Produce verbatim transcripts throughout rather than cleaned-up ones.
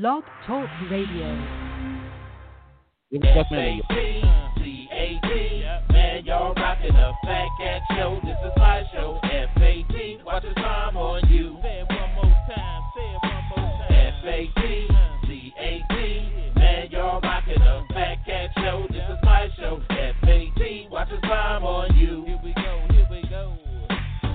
Blog Talk Radio. F A T T A T, man, y'all rockin' a Fat Cat Show. This is my show, F A T, watch the time on you. Say it one more time, say it one more time. F A T T A T, man, y'all rockin' a Fat Cat Show. This is my show, F A T, watch the time on you. Here we go, here we go.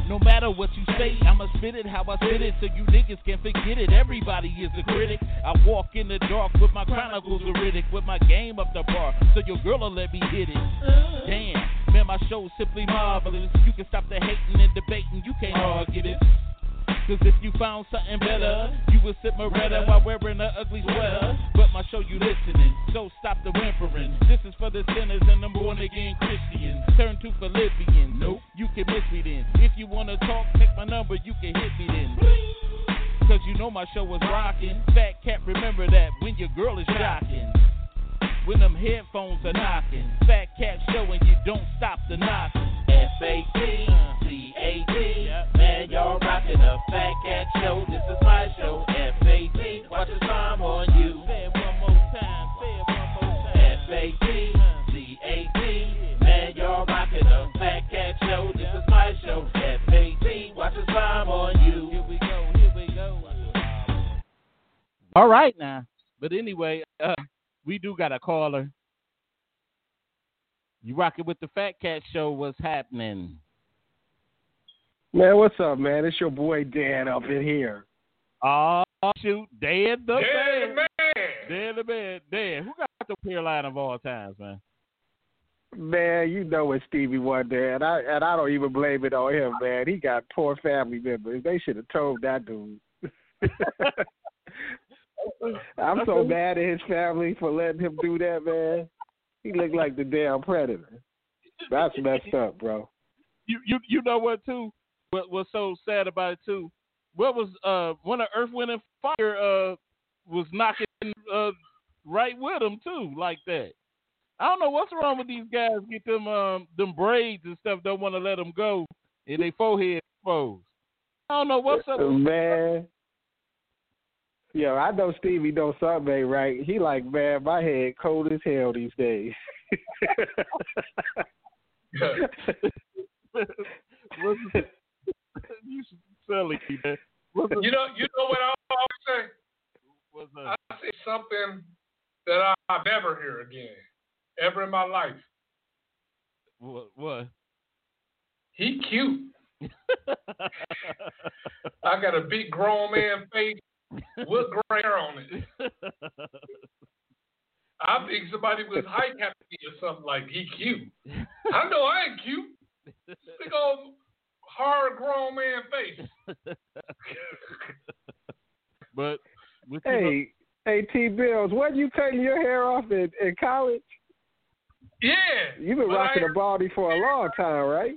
No matter what you say, I'ma spit it how I spit it, so you niggas can't forget it. Everybody is a critic. I walk in the dark with my chronicles of Riddick, with my game up the bar, so your girl'll let me hit it. Damn, man, my show's simply marvelous. You can stop the hating and debating, you can't argue this. Cause if you found something better, you would sip Moretta while wearing an ugly sweater. But my show you listening, so stop the whimpering. This is for the sinners and the born again Christians. Turn to Philippians, nope, you can miss me then. If you wanna talk, take my number, you can hit me then. Cause you know my show was rockin'. Fat Cat, remember that when your girl is shockin'. When them headphones are knockin', Fat Cat showin', you don't stop the knockin'. F A T T A T, man, y'all rockin' a Fat Cat Show. This is my show, F A T, watch the time on you. Say it one more time, say it one more time. F A T T A T, man, y'all rockin' a Fat Cat Show. This is my show, F A T, watch the time on you. Here we go, here we go. All right now, but anyway, uh, we do got a caller. You rocking with the Fat Cat Show. What's happening? Man, what's up, man? It's your boy Dan up in here. Oh, shoot. Dan the Dan man. man. Dan the man. Dan. Who got the premier line of all times, man? Man, you know it's Stevie Wonder, and I, and I don't even blame it on him, man. He got poor family members. They should have told that dude. I'm so mad at his family for letting him do that, man. He looked like the damn predator. That's messed up, bro. You you you know what too? What was so sad about it too? What was uh one of Earth Wind and Fire uh was knocking uh right with him too like that. I don't know what's wrong with these guys. Get them um them braids and stuff. Don't want to let them go, and they forehead exposed. I don't know what's up, man. Yo, I know Stevie knows something ain't right. He like, man, my head cold as hell these days. You should sell it, man. You know, you know what I always say? What's I say something that I'll never hear again, ever in my life. What? What? He cute. I got a big grown man face. What gray hair on it? I think somebody was high capping me or something like he cute. I know I ain't cute. Big old hard grown man face. But hey, hey T Bills, wasn't you cutting your hair off in, in college? Yeah, you've been rocking I, a baldy for a long time, right?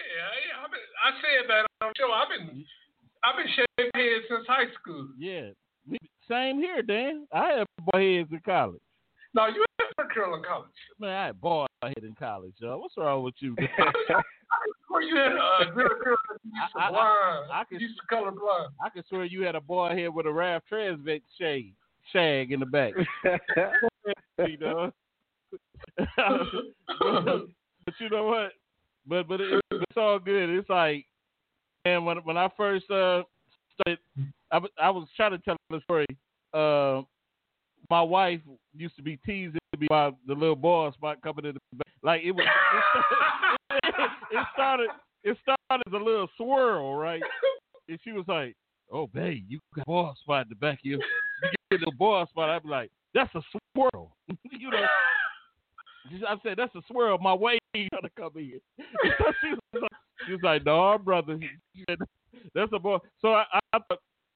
Yeah, yeah. I've been, I said that on the show. I've been. I've been shaving heads since high school. Yeah. Same here, Dan. I had bald heads in college. No, you had a curl in college. Man, I had bald head in college, y'all. What's wrong with you? I you had a girl curl that blind. You used to color blind. I can swear you had a bald head with a Ralph Tresvant shade, shag in the back. You know? But you know what? But, but it, it's all good. It's like, and when when I first uh, started, I, I was trying to tell the story. Uh, my wife used to be teased by the little bald spot coming in the back. Like it was, it started, it started, it started as a little swirl, right? And she was like, "Oh, babe, you got a bald spot in the back of your, you get the bald spot." I'd be like, "That's a swirl," you know. I said, "That's a swirl. My wave gotta come in." So she was like, she was like, "No, brother, that's a boy." So I, I,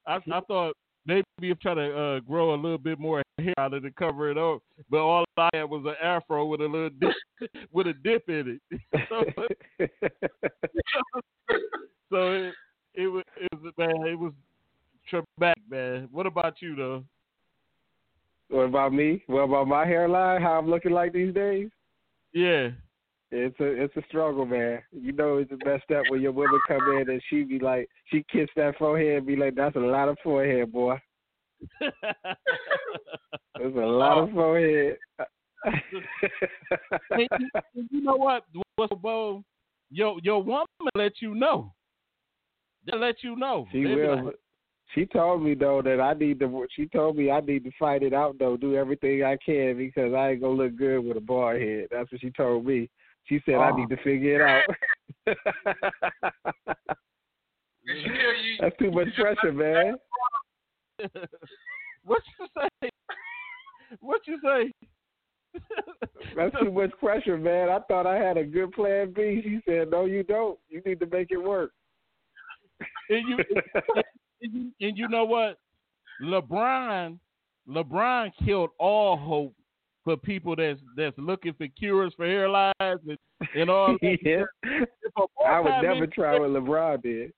I, I thought maybe I'm trying to uh, grow a little bit more hair out of it to cover it up, but all I had was an afro with a little dip, with a dip in it. So, so it, it was, it was man, it was traumatic, man. What about you though? What about me? What about my hairline? How I'm looking like these days? Yeah. It's a it's a struggle, man. You know it's messed up when your woman come in and she be like, she kiss that forehead and be like, "That's a lot of forehead, boy." There's a lot oh. of forehead. Hey, you know what? What's above? Your your woman let you know. They let you know. She They'll will. Like, she told me though that I need to. She told me I need to fight it out though. Do everything I can because I ain't gonna look good with a bald head. That's what she told me. She said oh. I need to figure it out. That's too much pressure, man. What you say? What you say? That's too much pressure, man. I thought I had a good plan B. She said, no, you don't. You need to make it work. And you, and you, and you know what? LeBron, LeBron killed all hope for people that's that's looking for cures for hair lies and, and all that. Yeah. I would never try what LeBron did.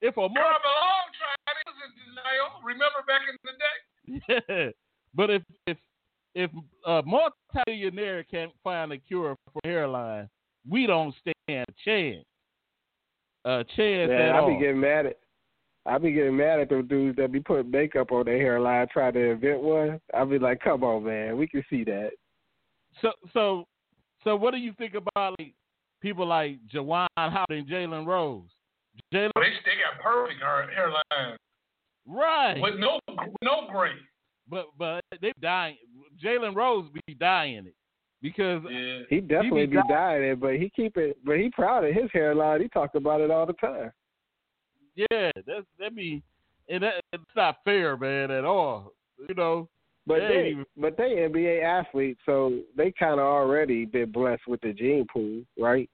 If a more long tried, it was in denial. Remember back in the day? Yeah. But if if if a multi-millionaire can't find a cure for hairline, we don't stand a chance. A chance Man, at I all. I be getting mad at I be getting mad at those dudes that be putting makeup on their hairline, trying to invent one. I be like, come on, man, we can see that. So so so, what do you think about like people like Juwan Howard and Jaylen Rose? Jaylen, they they got perfect hairlines, right? With no no gray. But but they dying. Jalen Rose be dying it because yeah. he definitely he be, be dying it. But he keep it. But he proud of his hairline. He talk about it all the time. Yeah, that's that be and that, it's not fair, man, at all. You know. But they, they even, but they N B A athletes, so they kind of already been blessed with the gene pool, right?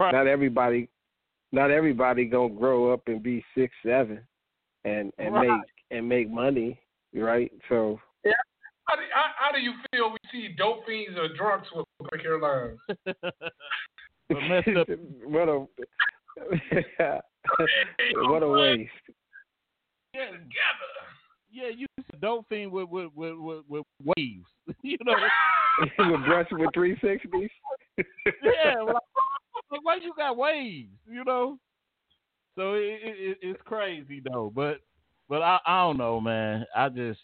Right. Not everybody, not everybody gonna grow up and be six seven, and and right. make and make money. Right, so yeah. How do, how, how do you feel we see dope fiends or drunks with black hairlines? What a what a waste! Get together. Yeah, you see dope fiend with with with, with, with waves, you know, with brush with three sixties. Yeah, like, like why you got waves? You know, so it, it, it's crazy though, but. But I, I don't know, man. I just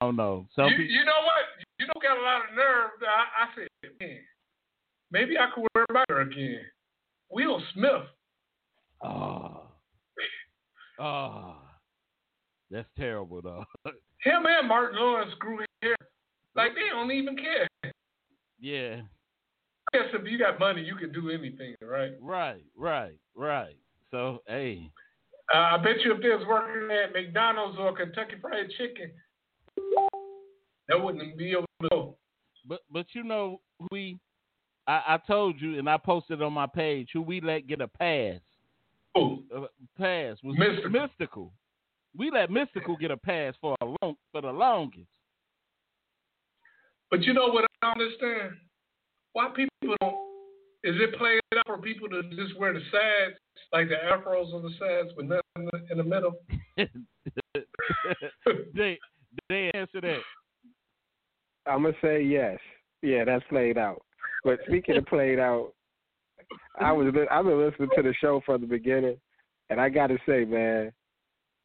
I don't know. Some you, people... you know what? You don't got a lot of nerve. I, I said, man, maybe I could wear a better again. Will Smith. Oh. Oh. That's terrible, though. Him and Martin Lawrence grew hair. Like, they don't even care. Yeah. I guess if you got money, you can do anything, right? Right, right, right. So, hey. Uh, I bet you if they was working at McDonald's or Kentucky Fried Chicken, that wouldn't be able to go. But, but you know, we, I, I told you, and I posted on my page, who we let get a pass. Who? A pass was Mystical. Mystical. We let Mystical get a pass for a long, for the longest. But you know what I don't understand? Why people don't. Is it played out for people to just wear the sides, like the afros on the sides, but nothing in the middle? they, they answer that. I'm going to say yes. Yeah, that's played out. But speaking of played out, I was, I've been listening to the show from the beginning, and I got to say, man,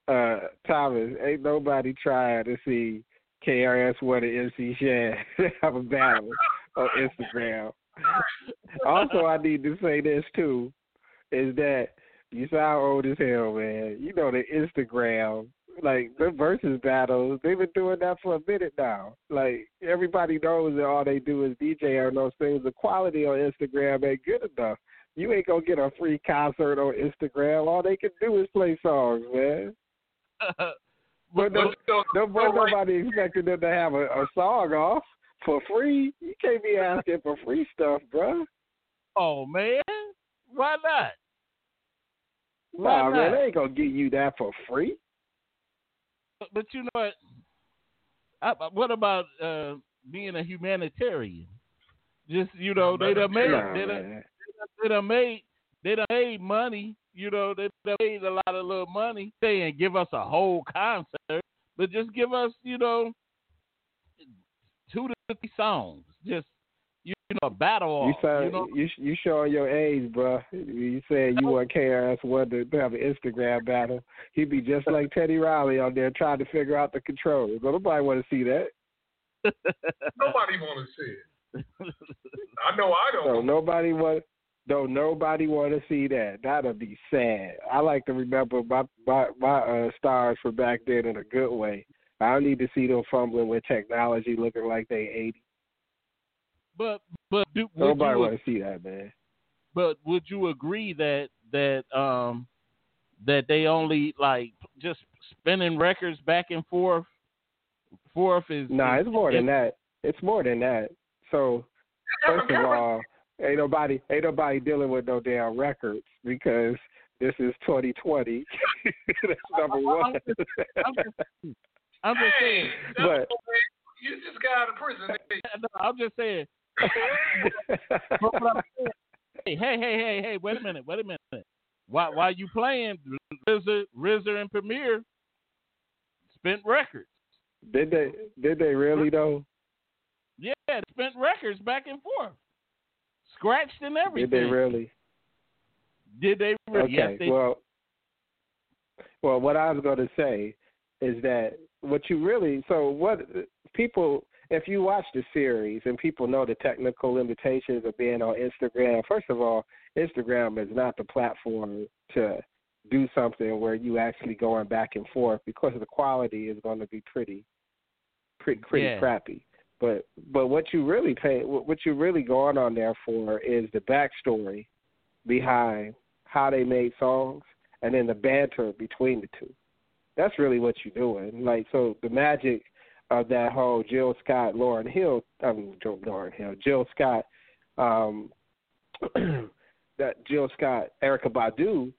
uh, Thomas, ain't nobody trying to see K R S One and M C Shan have a battle on Instagram. Also, I need to say this too, is that you sound old as hell, man. You know the Instagram, like the versus battles. They've been doing that for a minute now. Like everybody knows that all they do is D J on those things. The quality on Instagram ain't good enough. You ain't gonna get a free concert on Instagram. All they can do is play songs, man. Uh, but no, no, nobody expected them to have a, a song off. For free? You can't be asking for free stuff, bro. Oh, man. Why not? Why nah, not? Man, they ain't going to give you that for free. But, but you know what? I, what about uh, being a humanitarian? Just, you know, they done made, nah, they done, they done made, they done made money. You know, they done made a lot of little money. They ain't give us a whole concert, but just give us, you know, two to three songs, just you you know, battle off. You, you, know? you, you showing your age, bro. You said you want K R S One to have an Instagram battle. He'd be just like Teddy Riley out there trying to figure out the controls. But nobody want to see that. Nobody want to see it. I know I don't. So nobody want. Don't nobody want to see that. That'll be sad. I like to remember my my, my uh, stars from back then in a good way. I don't need to see them fumbling with technology, looking like they eighty. But but do, nobody want to see that, man. But would you agree that that um that they only like just spinning records back and forth? Forth is nah. It's more than that. It's more than that. So first of all. Ain't nobody, ain't nobody dealing with no damn records because this is twenty twenty. That's number one. I'm just, I'm just, I'm just hey, saying. But, you just got out of prison. No, I'm just saying. hey, hey, hey, hey, hey! Wait a minute! Wait a minute! While while you playing, R Z A, R Z A and Premier spent records. Did they? Did they really though? Yeah, they spent records back and forth. Scratched and everything. Did they really? Did they really? Okay, yes, they well, well, what I was going to say is that what you really, so what people, if you watch the series and people know the technical limitations of being on Instagram, first of all, Instagram is not the platform to do something where you actually going back and forth because the quality is going to be pretty, pretty, pretty yeah. crappy. But but what you really pay, what you really going on there for is the backstory behind how they made songs and then the banter between the two. That's really what you're doing. Like so, the magic of that whole Jill Scott, Lauryn Hill, I mean Lauryn Hill, Jill Scott, um, that Jill Scott, Erykah Badu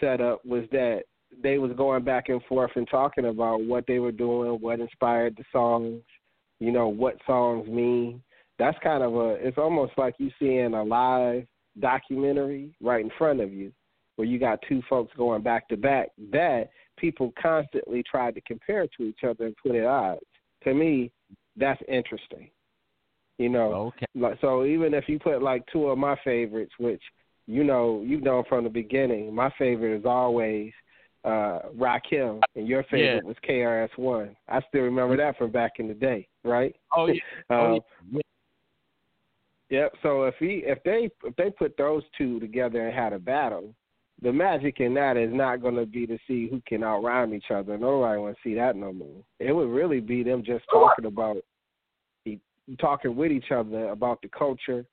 set up was that they was going back and forth and talking about what they were doing, what inspired the songs. You know, what songs mean. That's kind of a, it's almost like you seeing a live documentary right in front of you where you got two folks going back to back that people constantly tried to compare to each other and put at odds. To me, that's interesting. You know, okay. So even if you put like two of my favorites, which, you know, you've known from the beginning, my favorite is always Uh, Rakim, and your favorite yeah. was K R S One. I still remember that from back in the day, right? Oh yeah. um, yeah. Yep. So if he, if they, if they put those two together and had a battle, the magic in that is not going to be to see who can outrhyme each other. Nobody want to see that no more. It would really be them just talking about, talking with each other about the culture,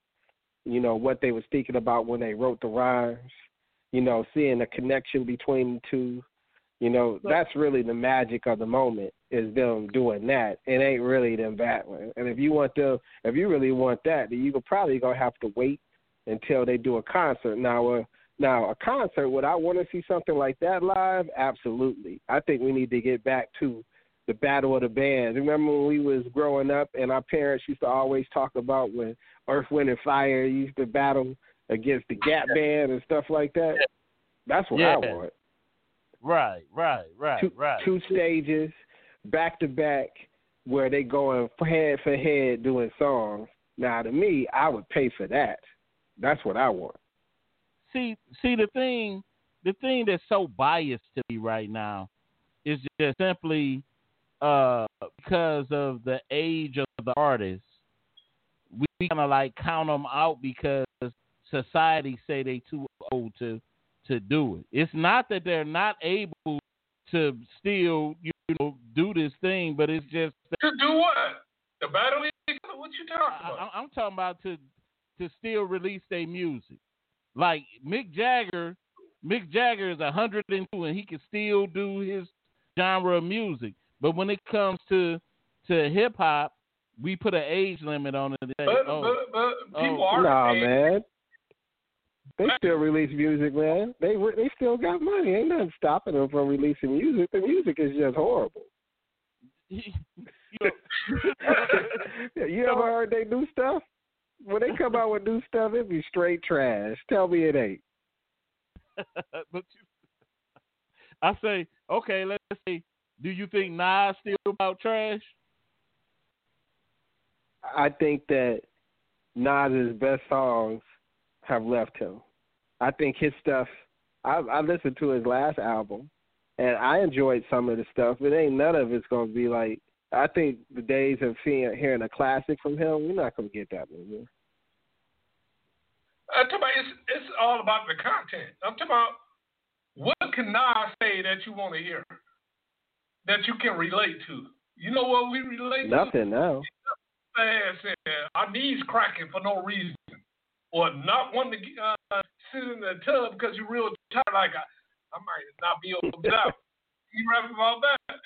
you know, what they was thinking about when they wrote the rhymes. You know, seeing a connection between the two, you know, that's really the magic of the moment is them doing that. It ain't really them battling. And if you want them, if you really want that, then you're probably going to have to wait until they do a concert. Now, uh, now a concert, would I want to see something like that live? Absolutely. I think we need to get back to the battle of the bands. Remember when we was growing up and our parents used to always talk about when Earth, Wind, and Fire used to battle against the Gap Band and stuff like that. That's what yeah. I want. Right, right, right, two, right. Two stages, back to back, where they going head for head doing songs. Now, to me, I would pay for that. That's what I want. See, see, the thing, the thing that's so biased to me right now is just simply uh, because of the age of the artists. We kind of like count them out because society say they too old to to do it. It's not that they're not able to still, you know, do this thing, but it's just to do what the battle is. What you talking about? I, I'm talking about to to still release their music. Like Mick Jagger, Mick Jagger is one hundred two and he can still do his genre of music. But when it comes to to hip hop, we put an age limit on it. But, oh, but, but people oh, are nah, man. They still release music, man. They they still got money. Ain't nothing stopping them from releasing music. The music is just horrible. you you ever heard they new stuff? When they come out with new stuff, it be straight trash. Tell me it ain't. But you, I say, okay, let's see. Do you think Nas still about trash? I think that Nas's best songs have left him. I think his stuff, I, I listened to his last album, and I enjoyed some of the stuff, but ain't none of it's going to be like, I think the days of seeing, hearing a classic from him, we're not going to get that anymore. I'm talking about, it's, it's all about the content. I'm talking about, what can Nas say that you want to hear, that you can relate to? You know what we relate Nothing, to? Nothing, no. Our knees cracking for no reason. Or not wanting to uh, sit in the tub because you're real tired. Like, I, I might not be able to out. You rapping about that.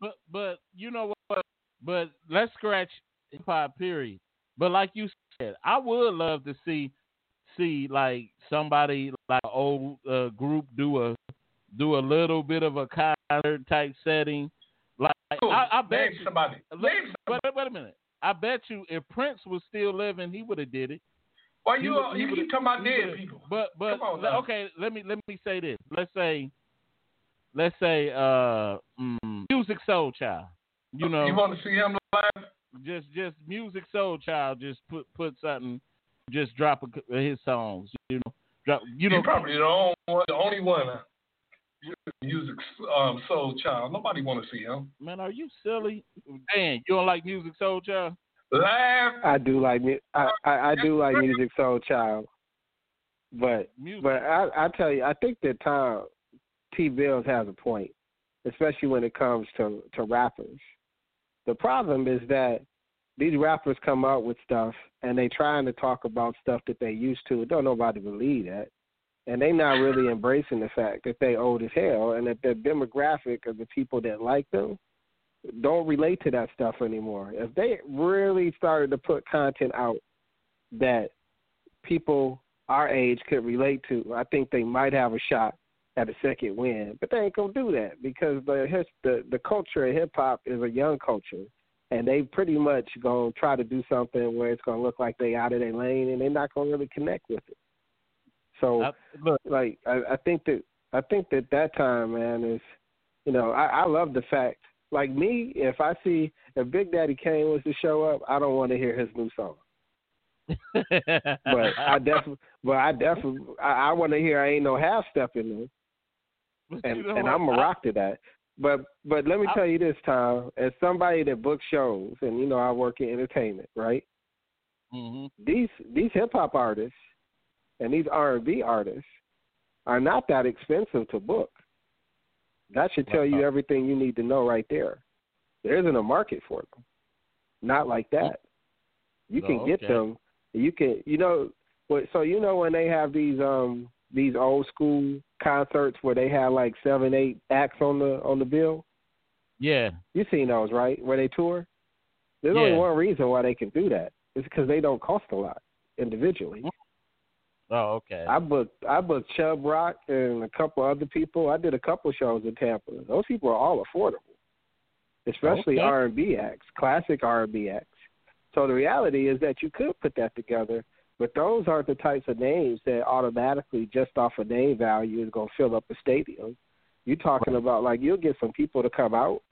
But, but you know what? But let's scratch hip hop, period. But like you said, I would love to see see like somebody like an old uh, group do a do a little bit of a concert type setting. Like cool. I, I bet Name you, somebody. Look, Name somebody. Wait, wait a minute. I bet you if Prince was still living, he would have did it. Why you would, you keep talking about dead people? But but on, okay, let me let me say this. Let's say let's say uh mm, Musiq Soulchild. You know, you want to see him live? Just just Musiq Soulchild. Just put put something. Just drop a, his songs. You know, drop. You know, You're probably the only one. The only one uh, Musiq um, Soulchild. Nobody want to see him. Man, are you silly? Dan, you don't like Musiq Soulchild? Laugh. I do like I, I, I do like Musiq Soulchild, but Music. but I, I tell you, I think that Tom T. Bills has a point, especially when it comes to, to rappers. The problem is that these rappers come out with stuff and they trying to talk about stuff that they used to. Don't nobody believe that, and they not really embracing the fact that they old as hell and that their demographic of the people that like them don't relate to that stuff anymore. If they really started to put content out that people our age could relate to, I think they might have a shot at a second win. But they ain't going to do that because the, the the culture of hip-hop is a young culture, and they pretty much going to try to do something where it's going to look like they out of their lane and they're not going to really connect with it. So, I, look, like, I, I think that I think that that time, man, is, you know, I, I love the fact Like me, if I see if Big Daddy Kane was to show up, I don't want to hear his new song. but I definitely, but I definitely, I, I want to hear I ain't no half step in there, and, you know, and I'm a rock to that. But but let me I, tell you this, Tom, as somebody that books shows, and you know I work in entertainment, right? Mm-hmm. These these hip hop artists and these R and B artists are not that expensive to book. That should tell you everything you need to know right there. There isn't a market for them. Not like that. You can oh, okay. get them. You can, you know, so you know when they have these um these old school concerts where they have like seven, eight acts on the on the bill. Yeah, you seen those, right? Where they tour. There's yeah. only one reason why they can do that. It's because they don't cost a lot individually. Oh, okay. I booked I booked Chub Rock and a couple other people. I did a couple shows in Tampa. Those people are all affordable, especially okay. R and B acts, classic R and B acts. So the reality is that you could put that together, but those aren't the types of names that automatically, just off of name value, is going to fill up a stadium. You're talking right. about, like, you'll get some people to come out,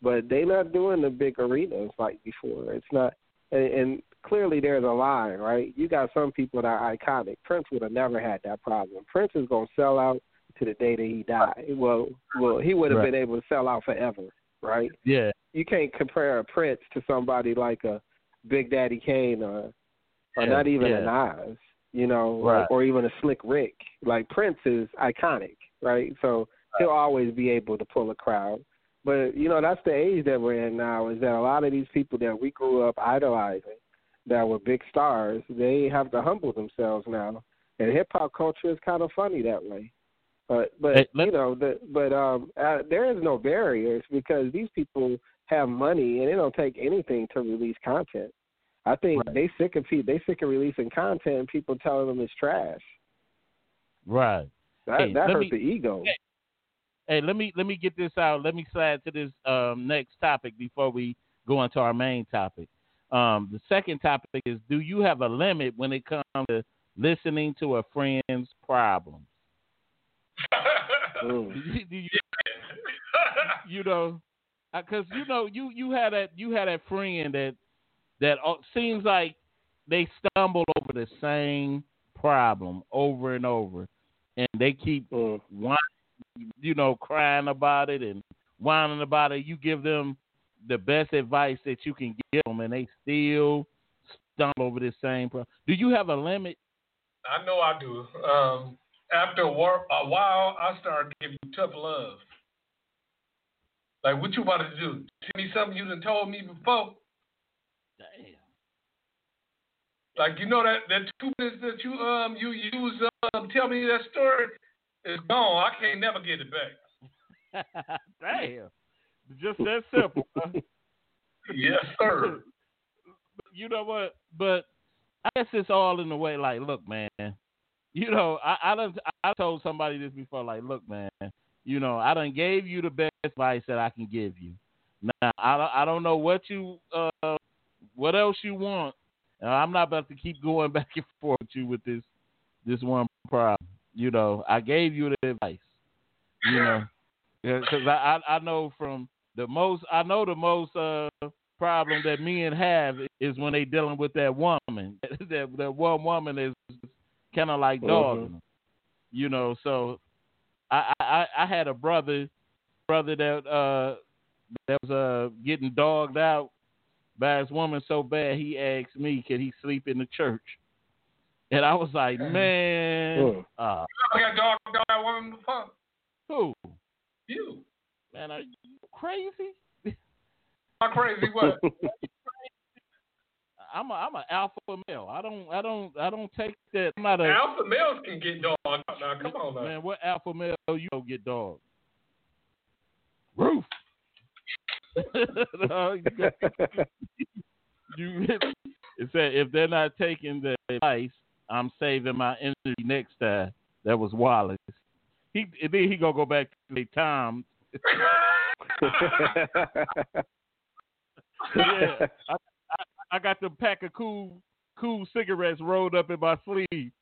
but they're not doing the big arenas like before. It's not – and – clearly, there's a line, right? You got some people that are iconic. Prince would have never had that problem. Prince is going to sell out to the day that he died. Well, well, he would have right. been able to sell out forever, right? Yeah. You can't compare a Prince to somebody like a Big Daddy Kane or, or yeah. not even yeah. a Nas, you know, right. or, or even a Slick Rick. Like, Prince is iconic, right? So right. he'll always be able to pull a crowd. But, you know, that's the age that we're in now, is that a lot of these people that we grew up idolizing that were big stars, they have to humble themselves now, and hip hop culture is kind of funny that way. But but hey, you know, the, but um, uh, there is no barriers because these people have money and it don't take anything to release content. I think right. they sick of they sick of releasing content and people telling them it's trash. Right. That hey, that hurts me, the ego. Hey, hey, let me let me get this out. Let me slide to this um, next topic before we go into our main topic. Um, the second topic is, do you have a limit when it comes to listening to a friend's problems? do you, do you, you know, because you know you you had that you had that friend that that seems like they stumble over the same problem over and over, and they keep uh, whining, you know, crying about it and whining about it. You give them the best advice that you can give them, and they still stumble over the same problem. Do you have a limit? I know I do. Um, after a while, I start giving you tough love. Like, what you about to do? Tell me something you done told me before. Damn. Like, you know that, that two minutes that you um you use um tell me that story is gone. I can't never get it back. Damn. Just that simple. Huh? Yes, sir. You know what? But I guess it's all in the way. Like, look, man. You know, I I, done, I told somebody this before. Like, look, man. You know, I done gave you the best advice that I can give you. Now, I don't, I don't know what you, uh, what else you want. Uh, I'm not about to keep going back and forth with you with this, this one problem. You know, I gave you the advice. You know, because I, I, I know from the most, I know the most uh, problem that men have is when they dealing with that woman. that that one woman is kind of like dogging them. You know, so. I, I, I had a brother brother that uh, that was uh, getting dogged out by his woman so bad he asked me, could he sleep in the church? And I was like, man. Uh, you got dogged out by a woman before? Who? You. Man, are you crazy? How crazy what? I'm a I'm an alpha male. I don't I don't I don't take that. I'm not a, alpha males can get dogged out now. Come on now. Man, what alpha male you don't get dogged? Roof. No, you, got, you it said if they're not taking the advice, I'm saving my energy next time. That was Wallace. He then he gonna go back to the Tom. Yeah. I, I got the pack of cool, cool cigarettes rolled up in my sleeve.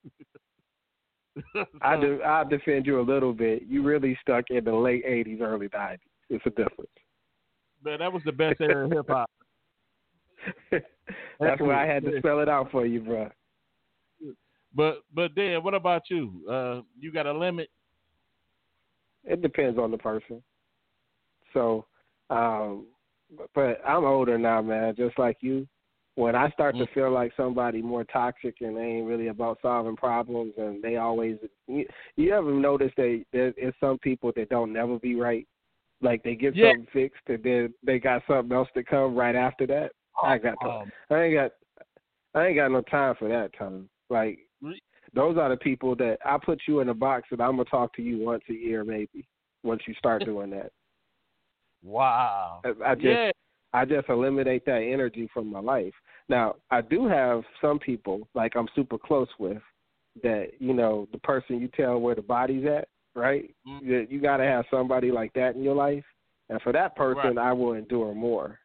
So, I do. I defend you a little bit. You really stuck in the late eighties, early nineties. It's a difference. Man, that was the best era of hip hop. That's, That's why I had to spell it out for you, bro. But, but Dan, what about you? Uh, you got a limit? It depends on the person. So, um, but I'm older now, man. Just like you. When I start to feel like somebody more toxic and they ain't really about solving problems and they always you, you ever notice that there's some people that don't never be right? Like they get yeah. something fixed and then they got something else to come right after that. Oh, I got no, um, I ain't got I ain't got no time for that, Tom. Like those are the people that I put you in a box and I'm gonna talk to you once a year maybe once you start doing that. Wow. I, I just yeah. I just eliminate that energy from my life. Now, I do have some people, like I'm super close with, that, you know, the person you tell where the body's at, right? You, you got to have somebody like that in your life. And for that person, right. I will endure more.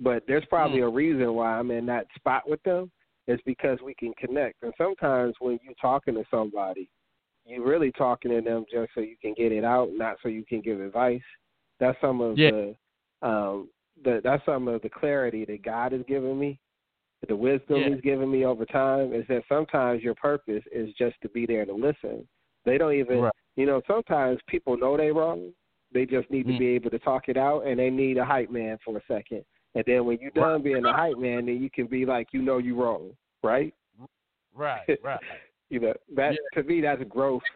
But there's probably mm. a reason why I'm in that spot with them. It's because we can connect. And sometimes when you're talking to somebody, you're really talking to them just so you can get it out, not so you can give advice. That's some of yeah. the... Um, The, that's some of the clarity that God has given me, the wisdom yeah. He's given me over time, is that sometimes your purpose is just to be there to listen. They don't even, right. you know, sometimes people know they're wrong. They just need mm. to be able to talk it out, and they need a hype man for a second. And then when you're done right. being a hype man, then you can be like, you know you're wrong, right? Right, right. You know, that yeah. to me, that's growth.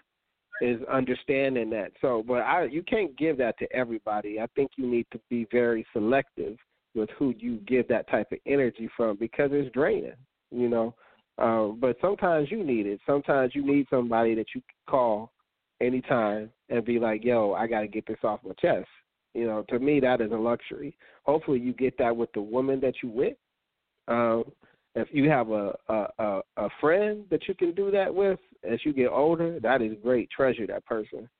Is understanding that. So, but I, you can't give that to everybody. I think you need to be very selective with who you give that type of energy from because it's draining, you know. Um, but sometimes you need it. Sometimes you need somebody that you can call anytime and be like, yo, I got to get this off my chest. You know, to me, that is a luxury. Hopefully you get that with the woman that you with. Um, if you have a, a, a, a friend that you can do that with, as you get older, that is great. Treasure that person.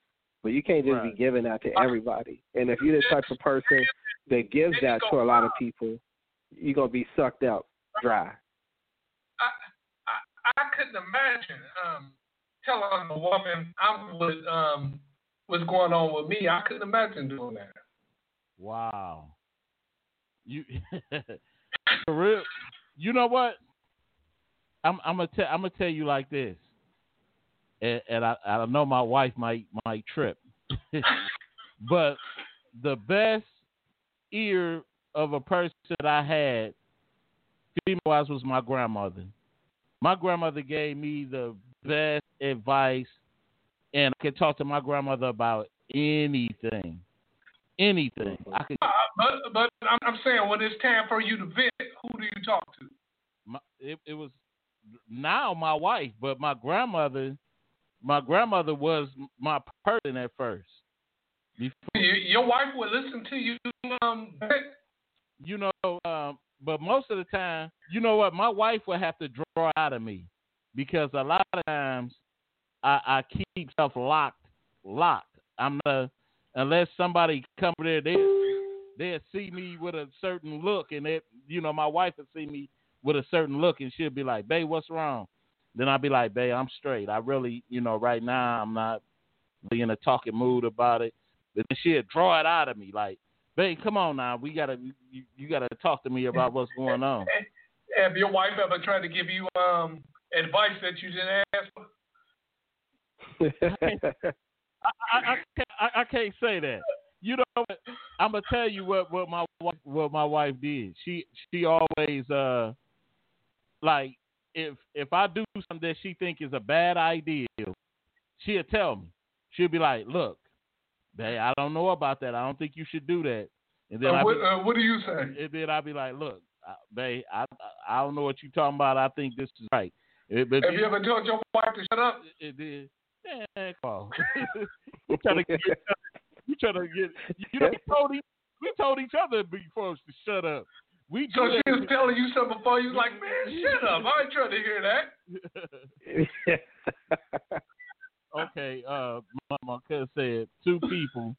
But you can't just right. be giving that to everybody. And if you're the type of person that gives that to a lot of people, you're going to be sucked out dry. I I, I couldn't imagine um, telling a woman I'm with, um, what's going on with me. I couldn't imagine doing that. Wow. You For real. You know what? I'm, I'm gonna tell. I'm gonna tell you like this, and, and I, I know my wife might might trip, but the best ear of a person that I had, female-wise, was my grandmother. My grandmother gave me the best advice, and I could talk to my grandmother about anything, anything. I could. Uh, but but I'm, I'm saying when it's time for you to vent, who do you talk to? My, it, it was now my wife, but my grandmother, my grandmother was my person at first. Before, your wife would listen to you. Um, you know, um, but most of the time, you know what, my wife would have to draw out of me because a lot of times I, I keep stuff locked, locked. I'm not a, unless somebody come there, they they'll see me with a certain look, and it, you know, my wife would see me with a certain look, and she'll be like, "Babe, what's wrong?" Then I'll be like, "Babe, I'm straight. I really, you know, right now I'm not really in a talking mood about it." But then she'll draw it out of me, like, "Babe, come on now, we gotta, you, you gotta talk to me about what's going on." Have your wife ever tried to give you um, advice that you didn't ask for? I, I, I, can't, I, I can't say that. You know, I'm gonna tell you what, what my wife, what my wife did. She she always uh. Like, if if I do something that she think is a bad idea, she'll tell me. She'll be like, "Look, babe, I don't know about that. I don't think you should do that." And then uh, I what, uh, what do you say? And then I'll be like, "Look, babe, I I don't know what you're talking about. I think this is right." It, but Have you, you ever told your wife to shut up? It did. Man, call. we try to get. We try to get. You know, we told each, we told each other before to shut up. We so she was telling you something before you was like, "Man, shut up. I ain't trying to hear that." Okay, uh, my, my cousin said two people,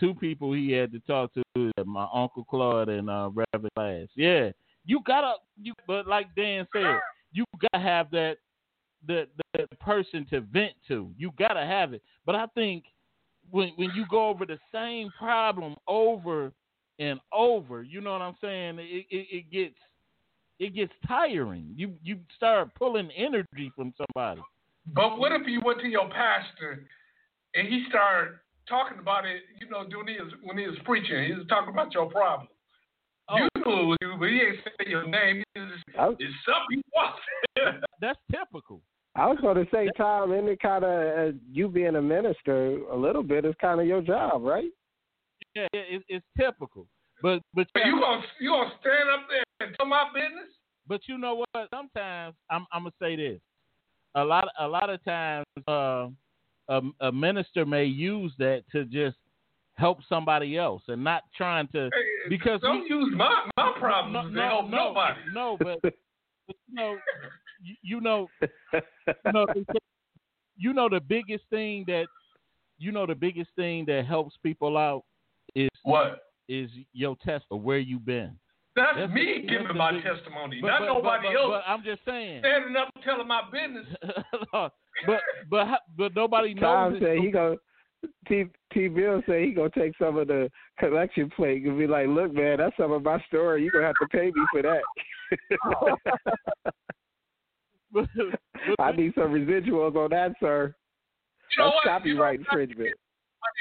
two people he had to talk to, my Uncle Claude and uh, Reverend Glass. Yeah, you gotta, you, but like Dan said, you gotta have that, the the person to vent to. You gotta have it. But I think when when you go over the same problem over and over, you know what I'm saying? It, it it gets it gets tiring. You you start pulling energy from somebody. But what if you went to your pastor and he started talking about it? You know, doing his when he was preaching, he was talking about your problem. Oh. You knew it was you, but he ain't say your name. It's, was, it's something you want. That's typical. I was going to say, Tom, any kind of uh, you being a minister a little bit is kind of your job, right? Yeah, it, it's typical. But but you gonna you gonna stand up there and tell my business? But you know what? Sometimes I'm I'm gonna say this. A lot a lot of times, uh, a, a minister may use that to just help somebody else and not trying to hey, because don't we, use my my problems no, to help no, nobody. No, but, but you know you know you know you know the biggest thing that you know the biggest thing that helps people out. Is what is your test of where you've been? That's, that's me the, giving that's my big, testimony, but, not but, nobody but, but, else. But I'm just saying, standing up and telling my business. but but but nobody knows. Tom said he gonna T T Bill said he gonna take some of the collection plate and be like, "Look, man, that's some of my story. You are gonna have to pay me for that." but, but, I need some residuals on that, sir. You know that's what? Copyright you know, infringement.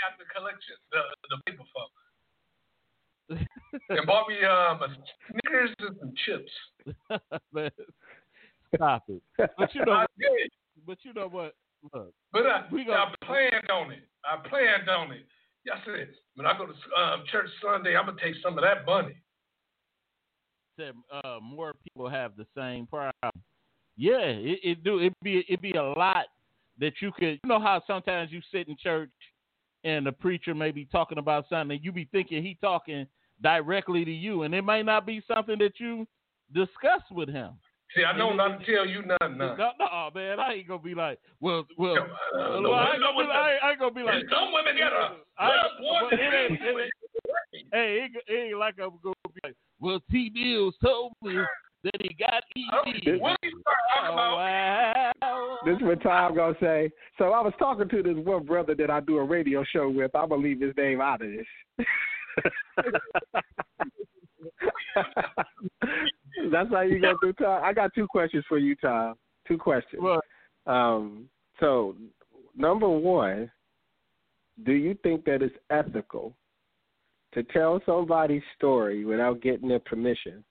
Out the collection, the, the paper folk, and bought me um, a Snickers and some chips. Man, stop it! But you know, I did. But you know what? Look, but I, gonna... I planned on it. I planned on it. Yes, it is. When I go to um, church Sunday, I'm gonna take some of that money. Said uh, more people have the same problem. Yeah, it, it do. It be it be a lot that you could. You know how sometimes you sit in church. And the preacher may be talking about something, and you be thinking he talking directly to you, and it may not be something that you discuss with him. See, I know it, not to tell you nothing. No, no, man, I ain't gonna be like, well, well, uh, well I, ain't gonna be, I, ain't, I ain't gonna be like. And some women got a. I, well, it ain't, it ain't, hey, it, it ain't like I'm gonna be like, well, T. Bills told me that he got E D. What are you talking about? Wow. This is what Tom gonna say. So I was talking to this one brother that I do a radio show with. I'm gonna leave his name out of this. That's how you go through time. I got two questions for you, Tom. Two questions. What? Um, so, number one, do you think that it's ethical to tell somebody's story without getting their permission?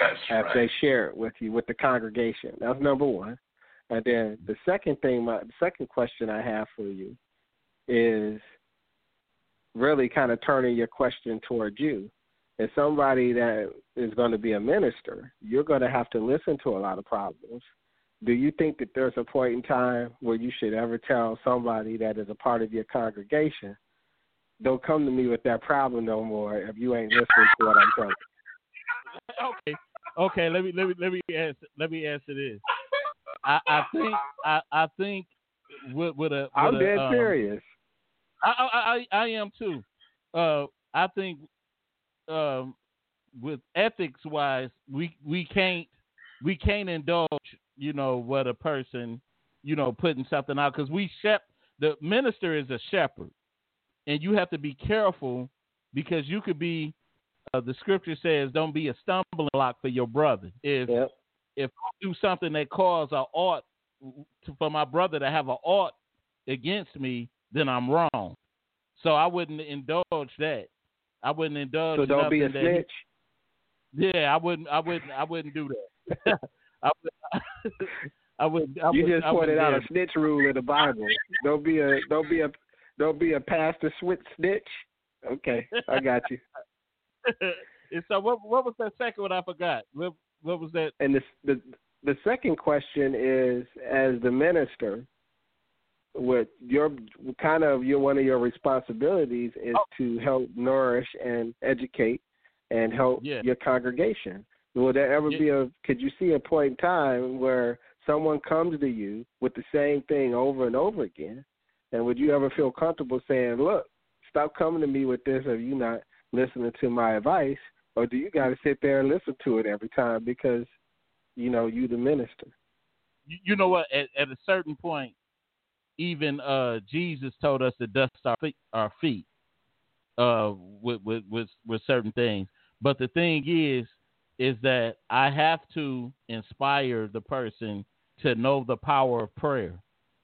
That's right. If they share it with you, with the congregation. That's number one. And then the second thing, my the second question I have for you is really kind of turning your question toward you. As somebody that is going to be a minister, you're going to have to listen to a lot of problems. Do you think that there's a point in time where you should ever tell somebody that is a part of your congregation, don't come to me with that problem no more if you ain't listening to what I'm telling you? Okay, okay. Let me let me let me answer let me answer this. I, I think I, I think with, with a. With I'm a, dead um, serious. I, I I I am too. Uh, I think. Um, with ethics wise, we, we can't we can't indulge, you know, what a person, you know, putting something out, because we shep the minister is a shepherd, and you have to be careful because you could be. Uh, the scripture says, "Don't be a stumbling block for your brother." If yep. if I do something that cause a ought to, for my brother to have a ought against me, then I'm wrong. So I wouldn't indulge that. I wouldn't indulge. So don't be a snitch. He, yeah, I wouldn't. I wouldn't. I wouldn't do that. I, would, I would. I would. You just I pointed out a snitch rule in the Bible. Don't be a. Don't be a. Don't be a pastor snitch. Okay, I got you. And so, what, what was that second one? I forgot. What, what was that? And the, the the second question is, as the minister, with your kind of your one of your responsibilities is oh. to help nourish and educate and help yeah. your congregation. Will there ever yeah. be a? Could you see a point in time where someone comes to you with the same thing over and over again? And would you ever feel comfortable saying, "Look, stop coming to me with this, or you not listening to my advice, or do you got to sit there and listen to it every time because you know you the minister?" You know what? At, at a certain point. Even uh, Jesus told us to dust our feet, our feet uh, with, with, with, with certain things. But the thing is, is that I have to inspire the person to know the power of prayer.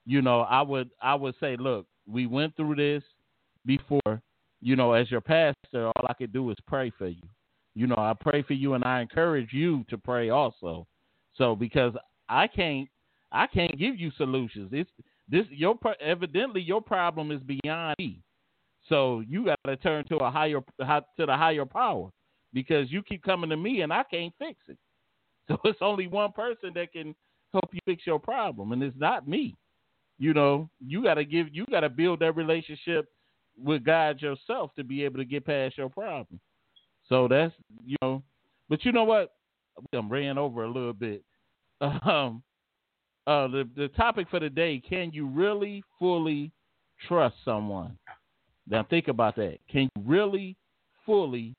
You know, I would I would say, look, we went through this before. You know, as your pastor, all I could do is pray for you. You know, I pray for you, and I encourage you to pray also. So because I can't, I can't give you solutions. It's This your evidently your problem is beyond me, so you got to turn to a higher to the higher power because you keep coming to me and I can't fix it. So it's only one person that can help you fix your problem, and it's not me. You know, you got to give you got to build that relationship with God yourself to be able to get past your problem. So that's you know, but you know what? I'm ran over a little bit. Um. Uh, the, the topic for the day, can you really fully trust someone? Now think about that. Can you really fully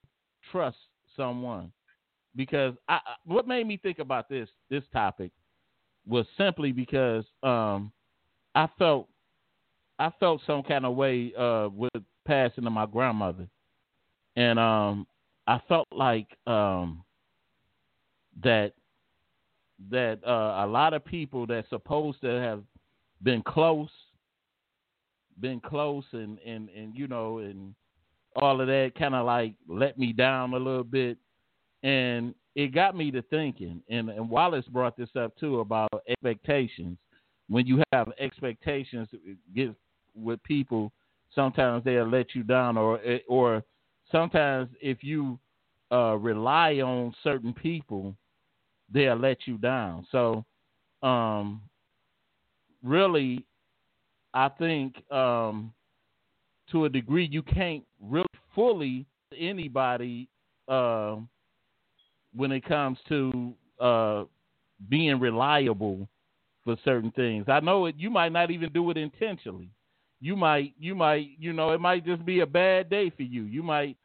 trust someone? Because I, what made me think about this this topic was simply because um, I felt I felt some kind of way uh, with passing of my grandmother, and um, I felt like um, that. that uh, a lot of people that's supposed to have been close, been close and, and, and you know, and all of that kind of like let me down a little bit. And it got me to thinking, and, and Wallace brought this up too, about expectations. When you have expectations with people, sometimes they'll let you down, or, or sometimes if you uh, rely on certain people, they'll let you down. So, um, really, I think um, to a degree you can't really fully anybody uh, when it comes to uh, being reliable for certain things. I know it. You might not even do it intentionally. You might, you might, you know, it might just be a bad day for you. You might,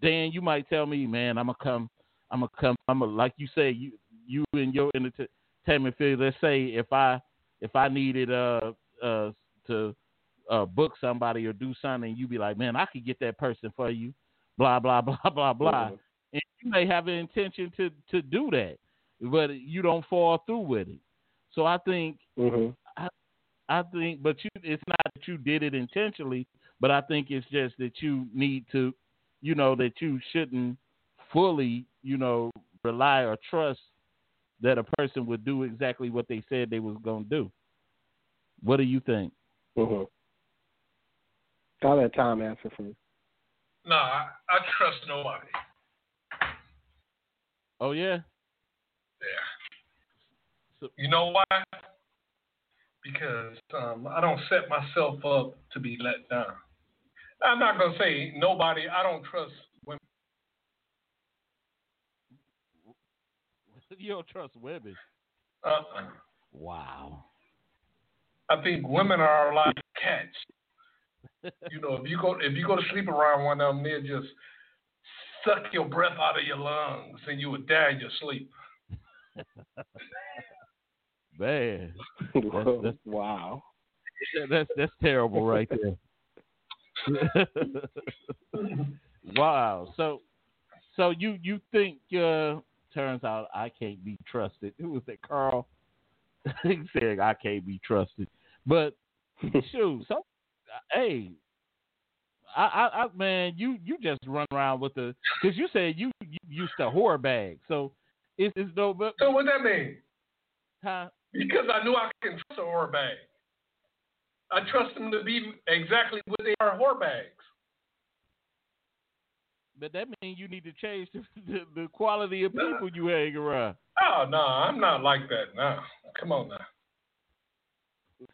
Dan, you might tell me, man, I'm gonna come. I'm gonna come. I'm gonna like you say. You you in your entertainment field. Let's say if I if I needed uh uh to uh, book somebody or do something, you'd be like, man, I could get that person for you. Blah blah blah blah blah. Mm-hmm. And may have an intention to, to do that, but you don't fall through with it. So I think, mm-hmm. I, I think, but you, it's not that you did it intentionally, but I think it's just that you need to, you know, that you shouldn't fully, you know, rely or trust that a person would do exactly what they said they was going to do. What do you think? Mm-hmm. I'll let Tom answer for you. No, I, I trust nobody. Oh, yeah? Yeah. So, you know why? Because um, I don't set myself up to be let down. I'm not going to say nobody. I don't trust women. You don't trust women? Uh-uh. Wow. I think women are a lot of cats. You know, if you go if you go to sleep around one of them, they'll just suck your breath out of your lungs and you would die in your sleep. Man, that's, that's, wow, that's that's terrible right there. Wow. So, so you you think? Uh, turns out I can't be trusted. Who was that, Carl? He said I can't be trusted. But shoot, so. Hey, I, I, I, man, you, you just run around with the, because you said you, you used to whore bag, so it's, it's no. But, so what that mean? Huh? Because I knew I can trust a whore bag. I trust them to be exactly what they are, whore bags. But that means you need to change the, the, the quality of people nah. you hang around. Oh no, I'm not like that now. Come on now.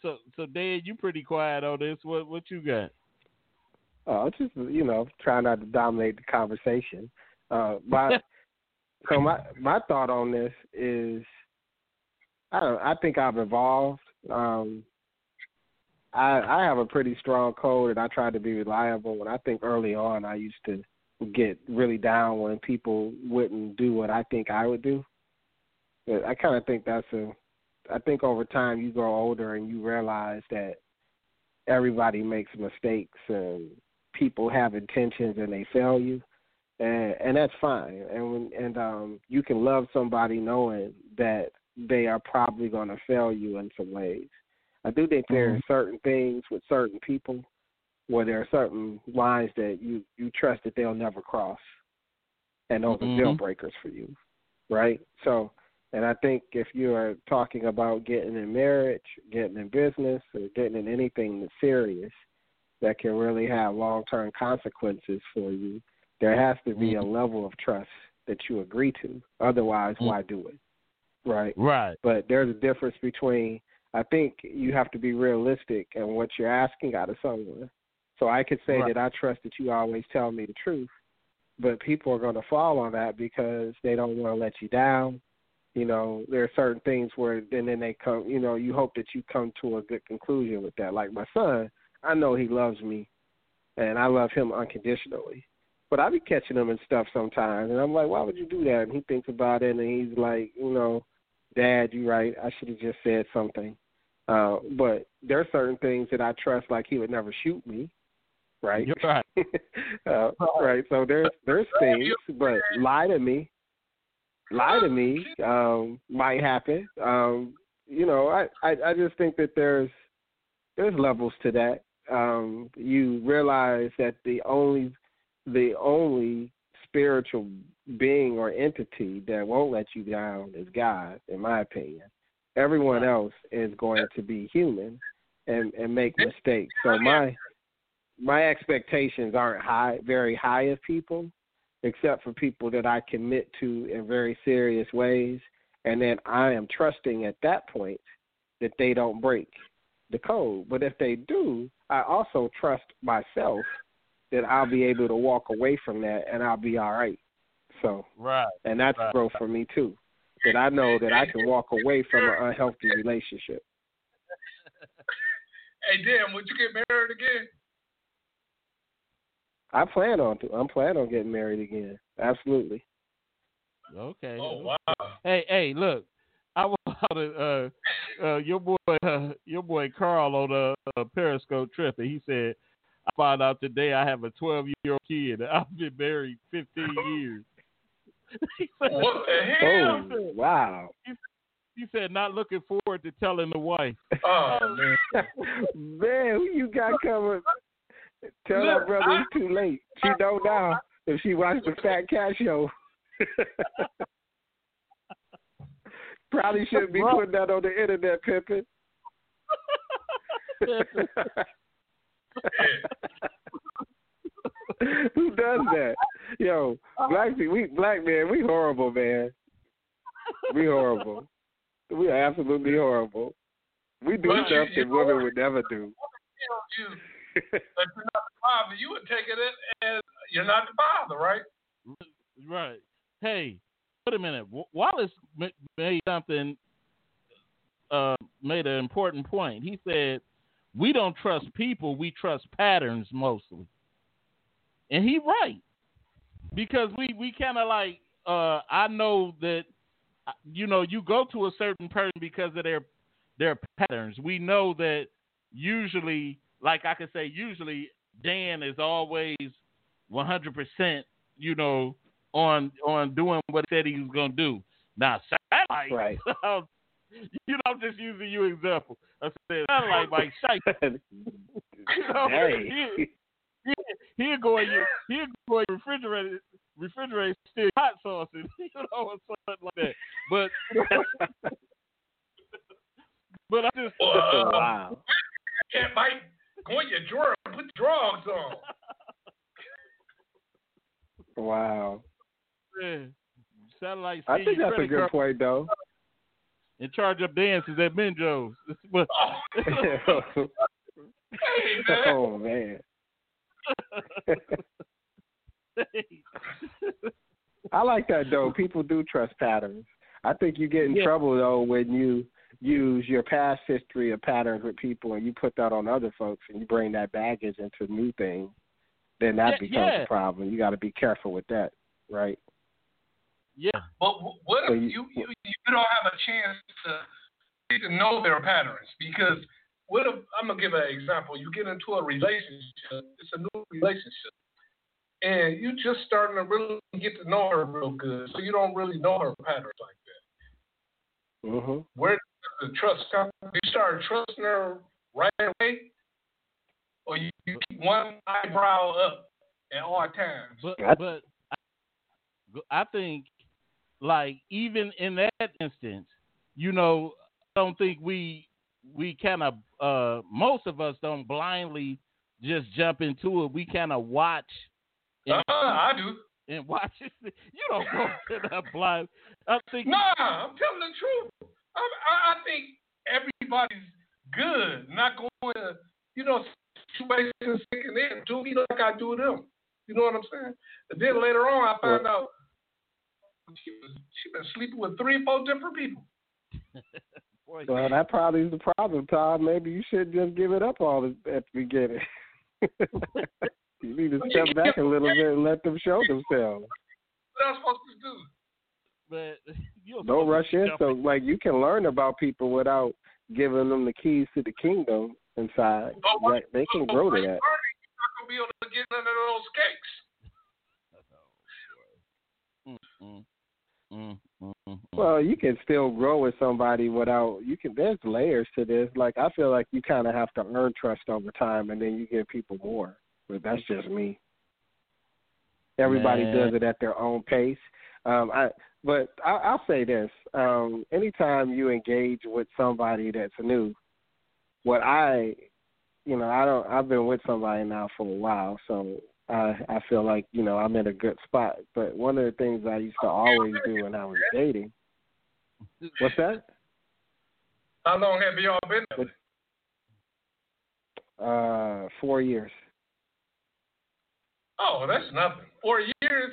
So, so Dan, you pretty quiet on this. What, what you got? Oh, just you know, trying not to dominate the conversation. Uh, my, so my my thought on this is, I don't. I think I've evolved. Um, I I have a pretty strong code, and I try to be reliable. And I think early on, I used to get really down when people wouldn't do what I think I would do. But I kind of think that's a I think over time you grow older and you realize that everybody makes mistakes and people have intentions and they fail you, and, and that's fine. And when, and um, you can love somebody knowing that they are probably going to fail you in some ways. I do think there are certain things with certain people where there are certain lines that you, you trust that they'll never cross, and those mm-hmm. are deal breakers for you, right? So. And I think if you are talking about getting in marriage, getting in business, or getting in anything that's serious that can really have long-term consequences for you, there has to be a level of trust that you agree to. Otherwise, why do it? Right? Right. But there's a difference between, I think you have to be realistic in what you're asking out of someone. So I could say right. that I trust that you always tell me the truth, but people are going to fall on that because they don't want to let you down. You know, there are certain things where and then they come, you know, you hope that you come to a good conclusion with that. Like my son, I know he loves me, and I love him unconditionally. But I be catching him and stuff sometimes, and I'm like, why would you do that? And he thinks about it, and he's like, you know, Dad, you're right. I should have just said something. Uh, but there are certain things that I trust, like he would never shoot me, right? You're right. uh, right, so there's, there's things, but lie to me. Lie to me um, might happen. Um, you know, I, I, I just think that there's there's levels to that. Um, you realize that the only the only spiritual being or entity that won't let you down is God, in my opinion. Everyone else is going to be human and, and make mistakes. So my my expectations aren't high, very high of people, except for people that I commit to in very serious ways, and then I am trusting at that point that they don't break the code. But if they do, I also trust myself that I'll be able to walk away from that and I'll be all right. So, right, and that's right. growth for me too, that I know that I can walk away from an unhealthy relationship. Hey, Dan, would you get married again? I plan on to. I'm planning on getting married again. Absolutely. Okay. Oh wow. Hey, hey, look. I wanted uh, uh, your boy, uh, your boy Carl on a, a Periscope trip, and he said, "I found out today I have a twelve-year-old kid. I've been married fifteen years." What the hell? Oh, wow. He said, not looking forward to telling the wife. Oh, man. Man, who you got covered? Tell Look, her brother I, it's too late. She don't know if she watched the Fat Cat Show. Probably shouldn't be putting that on the internet, Pippin. Who does that? Yo, black people, we black men, we horrible, man. We horrible. We are absolutely horrible. We do but stuff you, that women would never do. You, if you're not the father, you would take it as you're not the father, right? Right. Hey, wait a minute. Wallace made something, uh, made an important point. He said, we don't trust people, we trust patterns mostly. And he right. Because we, we kind of like, uh, I know that, you know, you go to a certain person because of their their patterns. We know that usually, like I could say, usually Dan is always one hundred percent, you know, on on doing what he said he was going to do. Now, Satellite, right. um, you know, I'm just using you example. I said, Satellite Mike Shite. You know, hey. he, he, he'll go in your, he'll go in your refrigerator. Refrigerator still hot sauces, you know, or something like that. But, but I just well, uh, wow. I can't bite. Go in your drawer, put drugs on. Wow. Yeah. Satellite. I think that's a good point, though. And charge up dances at Menjo's. Oh. Hey, man. Oh man. I like that though. People do trust patterns. I think you get in yeah. trouble though when you use your past history of patterns with people and you put that on other folks and you bring that baggage into new things. Then that yeah, becomes yeah. a problem. You got to be careful with that, right? Yeah. But what if so you, you, you you don't have a chance to, to know their patterns? Because what if I'm gonna give an example? You get into a relationship. It's a new relationship. And you just starting to really get to know her real good, so you don't really know her patterns like that. Mm-hmm. Where does the trust come from? You start trusting her right away, or you, you keep one eyebrow up at all times? But, but I, I think, like, even in that instance, you know, I don't think we, we kind of, uh, most of us don't blindly just jump into it. We kind of watch. And, uh, I do. And watch it. You don't go to that blind. I think. Nah, I'm telling the truth. I, I, I think everybody's good. Not going to, you know, situations thinking they do me like I do them. You know what I'm saying? And then later on, I found out she was she been sleeping with three or four different people. Boy, well, that probably is the problem, Tom. Maybe you should just give it up all at the beginning. You need to step back a little bit and let them show themselves. What am I supposed to do? But don't rush in. So, like, you can learn about people without giving them the keys to the kingdom inside. But like, they can grow to that. You're not going to be able to get none of those cakes. Mm-mm. Mm-mm. Mm-mm. Well, you can still grow with somebody without you can. There's layers to this. Like, I feel like you kind of have to earn trust over time, and then you give people more. But that's just me. Everybody Man. does it at their own pace. Um, I, but I, I'll say this. Um, anytime you engage with somebody that's new, what I, you know, I don't, I've been with somebody now for a while, so I, I feel like, you know, I'm in a good spot. But one of the things I used to always do when I was dating, what's that? How long have y'all been together? Uh, four years. Oh, that's nothing. Four years.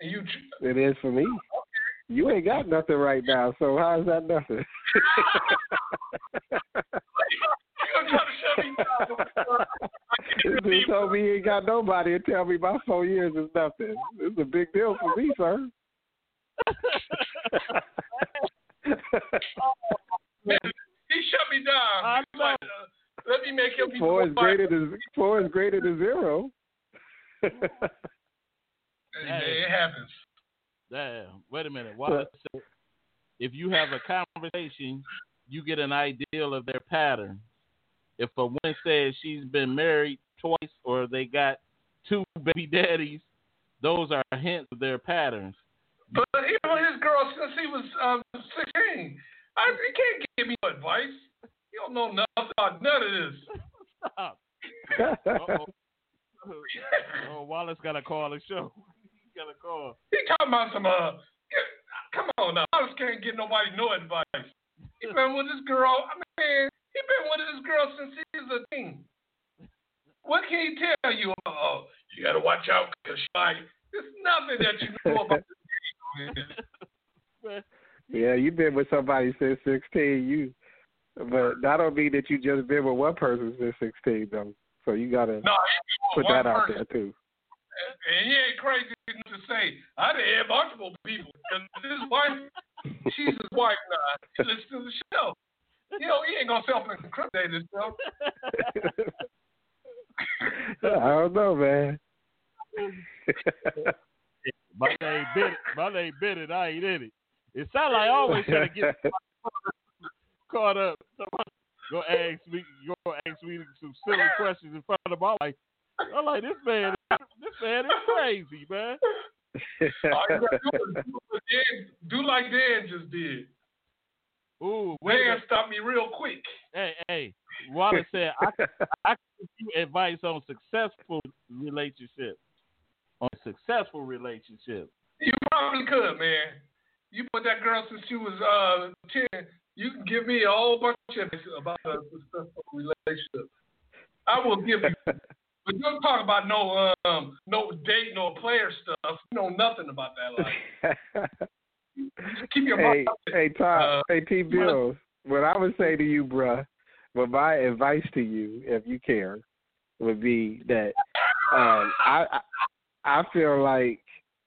And you. It is for me. Okay. You ain't got nothing right now, so how is that nothing? You told me you ain't got nobody and tell me my four years is nothing. It's a big deal for me, sir. Man, he shut me down. Like, uh, let me make him be four is greater than four is greater than zero. Hey, it happens. Damn. Wait a minute. Why? So if you have a conversation, you get an ideal of their pattern. If a woman says she's been married twice or they got two baby daddies, those are hints of their patterns. But even his girl, since he was um, sixteen, I, you can't give me no advice. You don't know nothing about none of this. Stop. Uh-oh. Oh, Wallace got to call the show. He got to call. He talking about some, uh, come on now. Wallace can't give nobody no advice. He been with this girl, I mean, he been with this girl since he was a teen. What can he tell you? Oh, you got to watch out because she like, there's nothing that you know about this. Yeah, you've been with somebody since sixteen, you. But that don't mean that you just been with one person since sixteen, though. So you got to no, put that out person. there, too. And he ain't crazy enough to say, I done had multiple people. Because his wife, she's his wife now. She listens to the show. You know, he ain't going to self-incriminate himself. I don't know, man. My name bit it. My name bit it. I ain't in it. It sounds like I always try to get caught up. Go ask me, go ask me some silly questions in front of my wife. I'm like, this man, this man is crazy, man. All you gotta do is do, do like Dan just did. Ooh, Dan stopped me real quick. Hey, hey, Wallace said, I I give you advice on successful relationships, on successful relationships. You probably could, man. You put that girl since she was uh ten. You can give me a whole bunch of advice about a successful relationship. I will give you, but you don't talk about no um, no date, no player stuff. You know nothing about that life. Keep your hey, mind. Hey, Tom, uh, hey, T. Bills. What I would say to you, bruh, but my advice to you, if you care, would be that um, I, I I feel like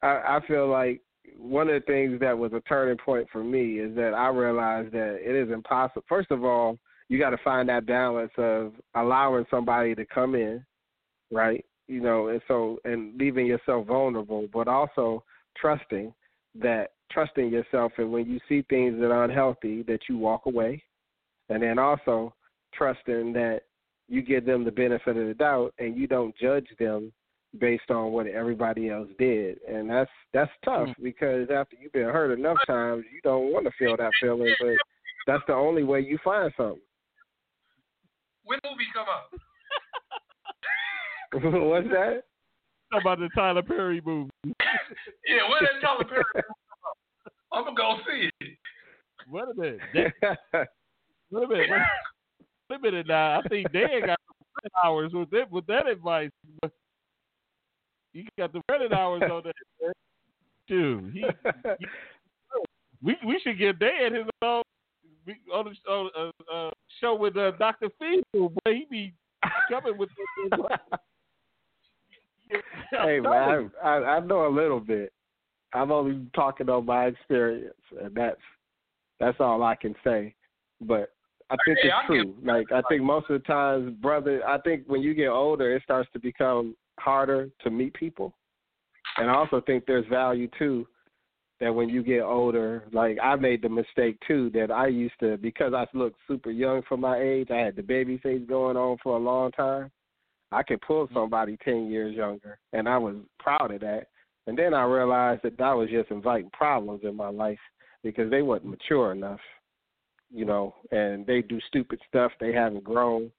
I, I feel like. One of the things that was a turning point for me is that I realized that it is impossible. First of all, you got to find that balance of allowing somebody to come in, right? You know, and so, and leaving yourself vulnerable, but also trusting that, trusting yourself. And when you see things that are unhealthy, that you walk away. And then also trusting that you give them the benefit of the doubt and you don't judge them based on what everybody else did. And that's that's tough because after you've been hurt enough times, you don't want to feel that feeling, but that's the only way you find something. When movie come up? What's that? About the Tyler Perry movie. Yeah, when that Tyler Perry movie come up? I'm going to go see it. Wait a minute. Wait a minute. Wait a minute now. I think Dan got hours with that, with that advice. You got the credit hours on that, dude. He, he, we we should get Dan his own on the on, uh, uh, show with uh, Doctor Field, but he be coming with. Hey man, I, I know a little bit. I'm only talking on my experience, and that's that's all I can say. But I think hey, it's I true. Can, like I think most of the times, brother, I think when you get older, it starts to become harder to meet people. And I also think there's value too that when you get older, like I made the mistake too that I used to, because I looked super young for my age, I had the baby face going on for a long time. I could pull somebody ten years younger and I was proud of that. And then I realized that that was just inviting problems in my life because they weren't mature enough, you know, and they do stupid stuff. They haven't grown.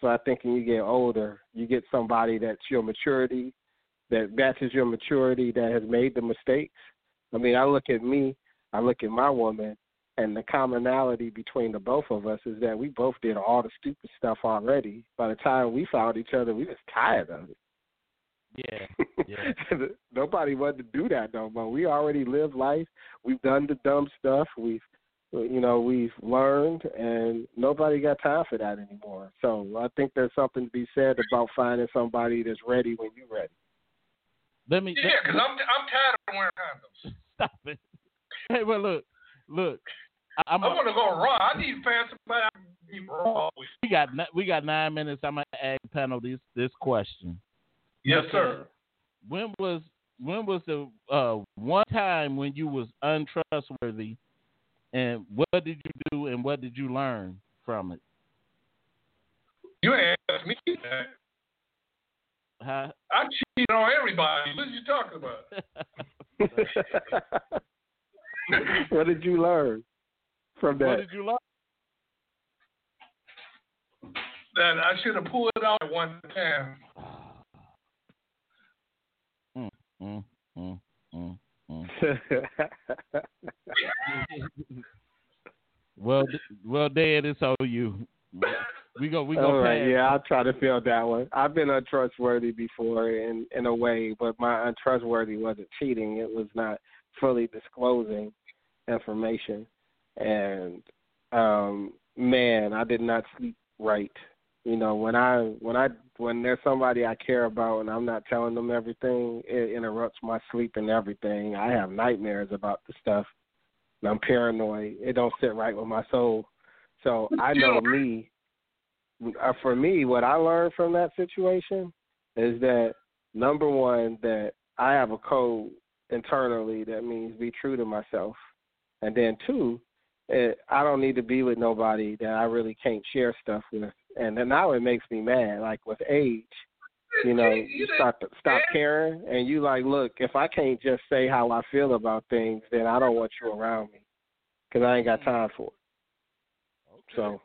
So I think when you get older, you get somebody that's your maturity, that matches your maturity, that has made the mistakes. I mean, I look at me, I look at my woman, and the commonality between the both of us is that we both did all the stupid stuff already. By the time we found each other, we was tired of it. Yeah. yeah. Nobody wanted to do that no more. We already lived life. We've done the dumb stuff. We've You know, we've learned, and nobody got time for that anymore. So I think there's something to be said about finding somebody that's ready when you're ready. Let me, yeah, because I'm I'm tired of wearing condoms. Stop it. Hey, well, look, look. I, I'm I want to go raw. I need to find somebody I can be raw with. We got we got nine minutes. I'm gonna ask the panel this this question. Yes, sir. When was when was the uh, one time when you was untrustworthy, and what did you do, and what did you learn from it? You asked me that. Huh? I cheated on everybody. What are you talking about? What did you learn from that? What did you learn? That I should have pulled it out at one time. Mm, mm, mm, mm, mm. well, well, Dad, it's all you. We go, we go. All right, yeah, I'll try to field that one. I've been untrustworthy before in, in a way, but my untrustworthy wasn't cheating. It was not fully disclosing information. And, um, man, I did not sleep right. You know, when I when I when there's somebody I care about and I'm not telling them everything, it interrupts my sleep and everything. I have nightmares about the stuff, and I'm paranoid. It don't sit right with my soul. So I know me. Uh, for me, what I learned from that situation is that, number one, that I have a code internally that means be true to myself. And then, two, it, I don't need to be with nobody that I really can't share stuff with. And then now it makes me mad. Like with age, you know, you stop, stop caring. And you like, look, if I can't just say how I feel about things, then I don't want you around me because I ain't got time for it. Okay. So.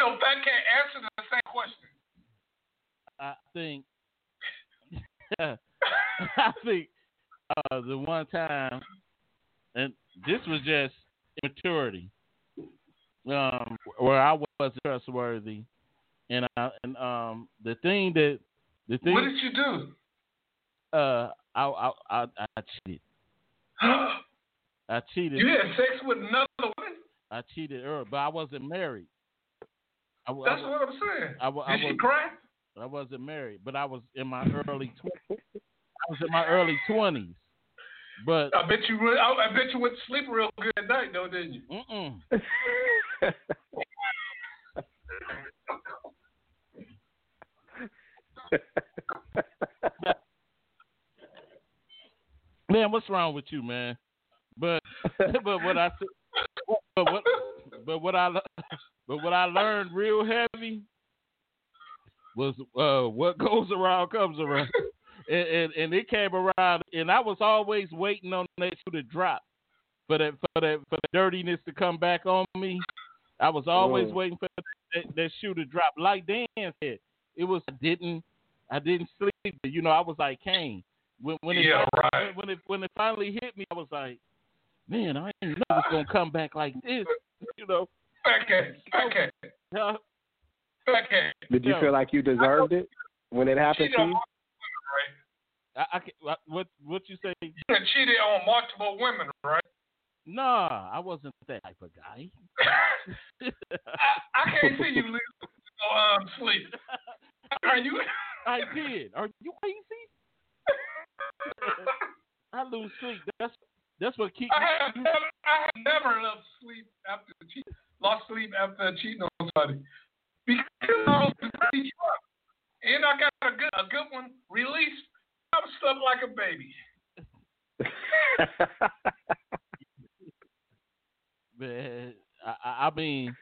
So Fat Cat answer the same question. I think I think uh, the one time, and this was just immaturity, um, where I wasn't trustworthy, and I, and um the thing that the thing. What did you do? Uh, I I I, I cheated. I cheated. You had sex with another woman? I cheated her, but I wasn't married. I, That's I, what I'm saying. I, I, Did I she cry? I wasn't married, but I was in my early twenties. I was in my early twenties. But I bet you. Really, I, I bet you went to sleep real good at night, though, didn't you? Mm-mm. Man, what's wrong with you, man? But but what I but what but what I. But what I learned real heavy was uh, what goes around comes around. and, and, and it came around, and I was always waiting on that shoe to drop for that for that for the dirtiness to come back on me. I was always oh. waiting for that, that shoe to drop. Like Dan said, it was I didn't I didn't sleep. You know, I was like Kane. When when it, yeah, right. when it when it finally hit me, I was like, man, I didn't know it was gonna come back like this. You know. Okay. Okay. Huh? Okay. Did you feel like you deserved it when it happened to you? I, I, I, what What you say? You cheated on multiple women, right? Nah, I wasn't that type of guy. I, I can't see you lose so, um, sleep. Are you? I did. Are you crazy? I lose sleep. That's that's what keeps. I have never, I have never loved sleep after the cheating. Lost sleep after cheating on somebody because I was really drunk, and I got a good a good one released. I was slept like a baby. Man, I, I mean,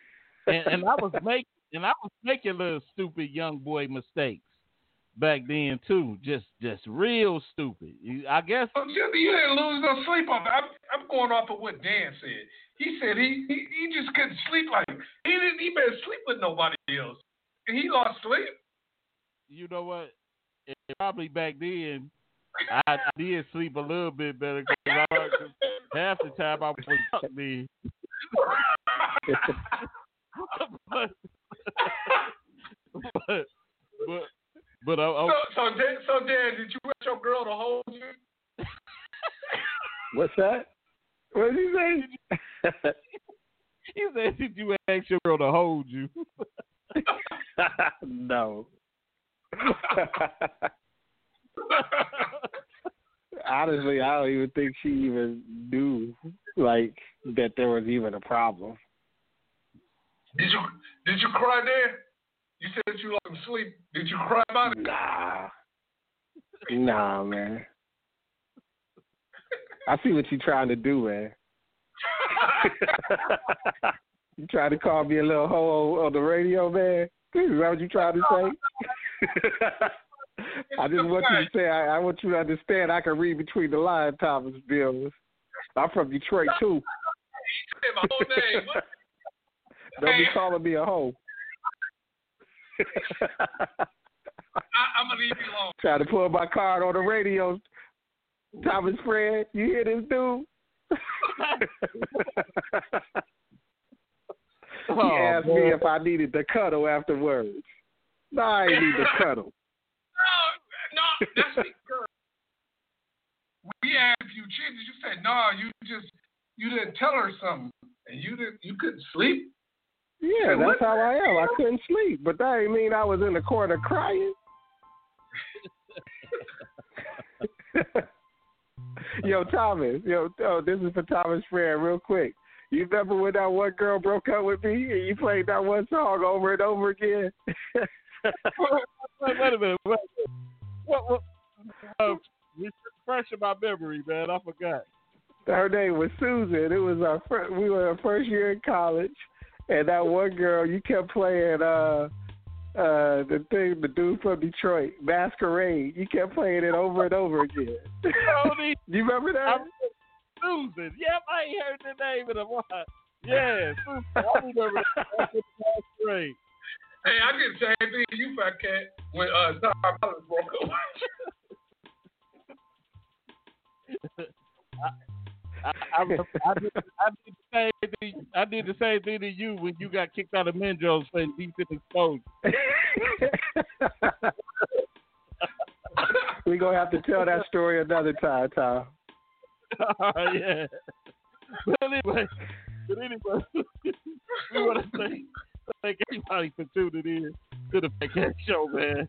and, and I was making and I was making little stupid young boy mistakes back then too. Just just real stupid. I guess you didn't lose no sleep on that. I'm, I'm going off of what Dan said. He said he, he he just couldn't sleep like he didn't he better sleep with nobody else. And he lost sleep. You know what? It, probably back then I, I did sleep a little bit better because half the time I was drunk then. but, but but but I, I, so so Dan, so Dan, did you want your girl to hold you? What's that? What did he say? He said, did you ask your girl to hold you? No. Honestly, I don't even think she even knew, like, that there was even a problem. Did you did you cry there? You said that you lost some sleep. Did you cry about it? Nah. Nah, man. I see what you're trying to do, man. You trying to call me a little hoe on the radio, man? Is that what you trying to say? I just want you to say, I, I want you to understand I can read between the lines, Thomas Bills. I'm from Detroit, too. Don't be calling me a hoe. I'm going to leave you alone. Trying to pull my card on the radio, Thomas Fred. You hear this dude? He oh, asked boy. me if I needed to cuddle afterwards. No, I ain't need to cuddle. No, no, that's girl. We asked you, cheated. You said no. Nah, you just you didn't tell her something, and you didn't. You couldn't sleep. Yeah, that's what? how I am. I couldn't sleep, but that ain't mean I was in the corner crying. Yo, Thomas. Yo, oh, this is for Thomas Frere, real quick. You remember when that one girl broke up with me and you played that one song over and over again? wait, wait a minute. What? What? what uh, refresh my memory, man. I forgot. Her name was Susan. It was our first, we were our first year in college, and that one girl you kept playing. Uh, uh, the thing, the dude from Detroit, Masquerade. You kept playing it over and over again. Do you remember that? I'm- Susan. Yep, I ain't heard the name in a while. Yeah, Susan. I remember that. Hey, I can say anything to you, Fat Cat, when uh, Tom Ellis broke up. I, I, I, I, did, I, did the same thing, I did the same thing to you when you got kicked out of Menjo's for indecent exposure. We're going to have to tell that story another time, Tom. Oh, yeah. But anyway, but anyway, we want to thank, thank everybody for tuning in to the Fat Cat Show, man.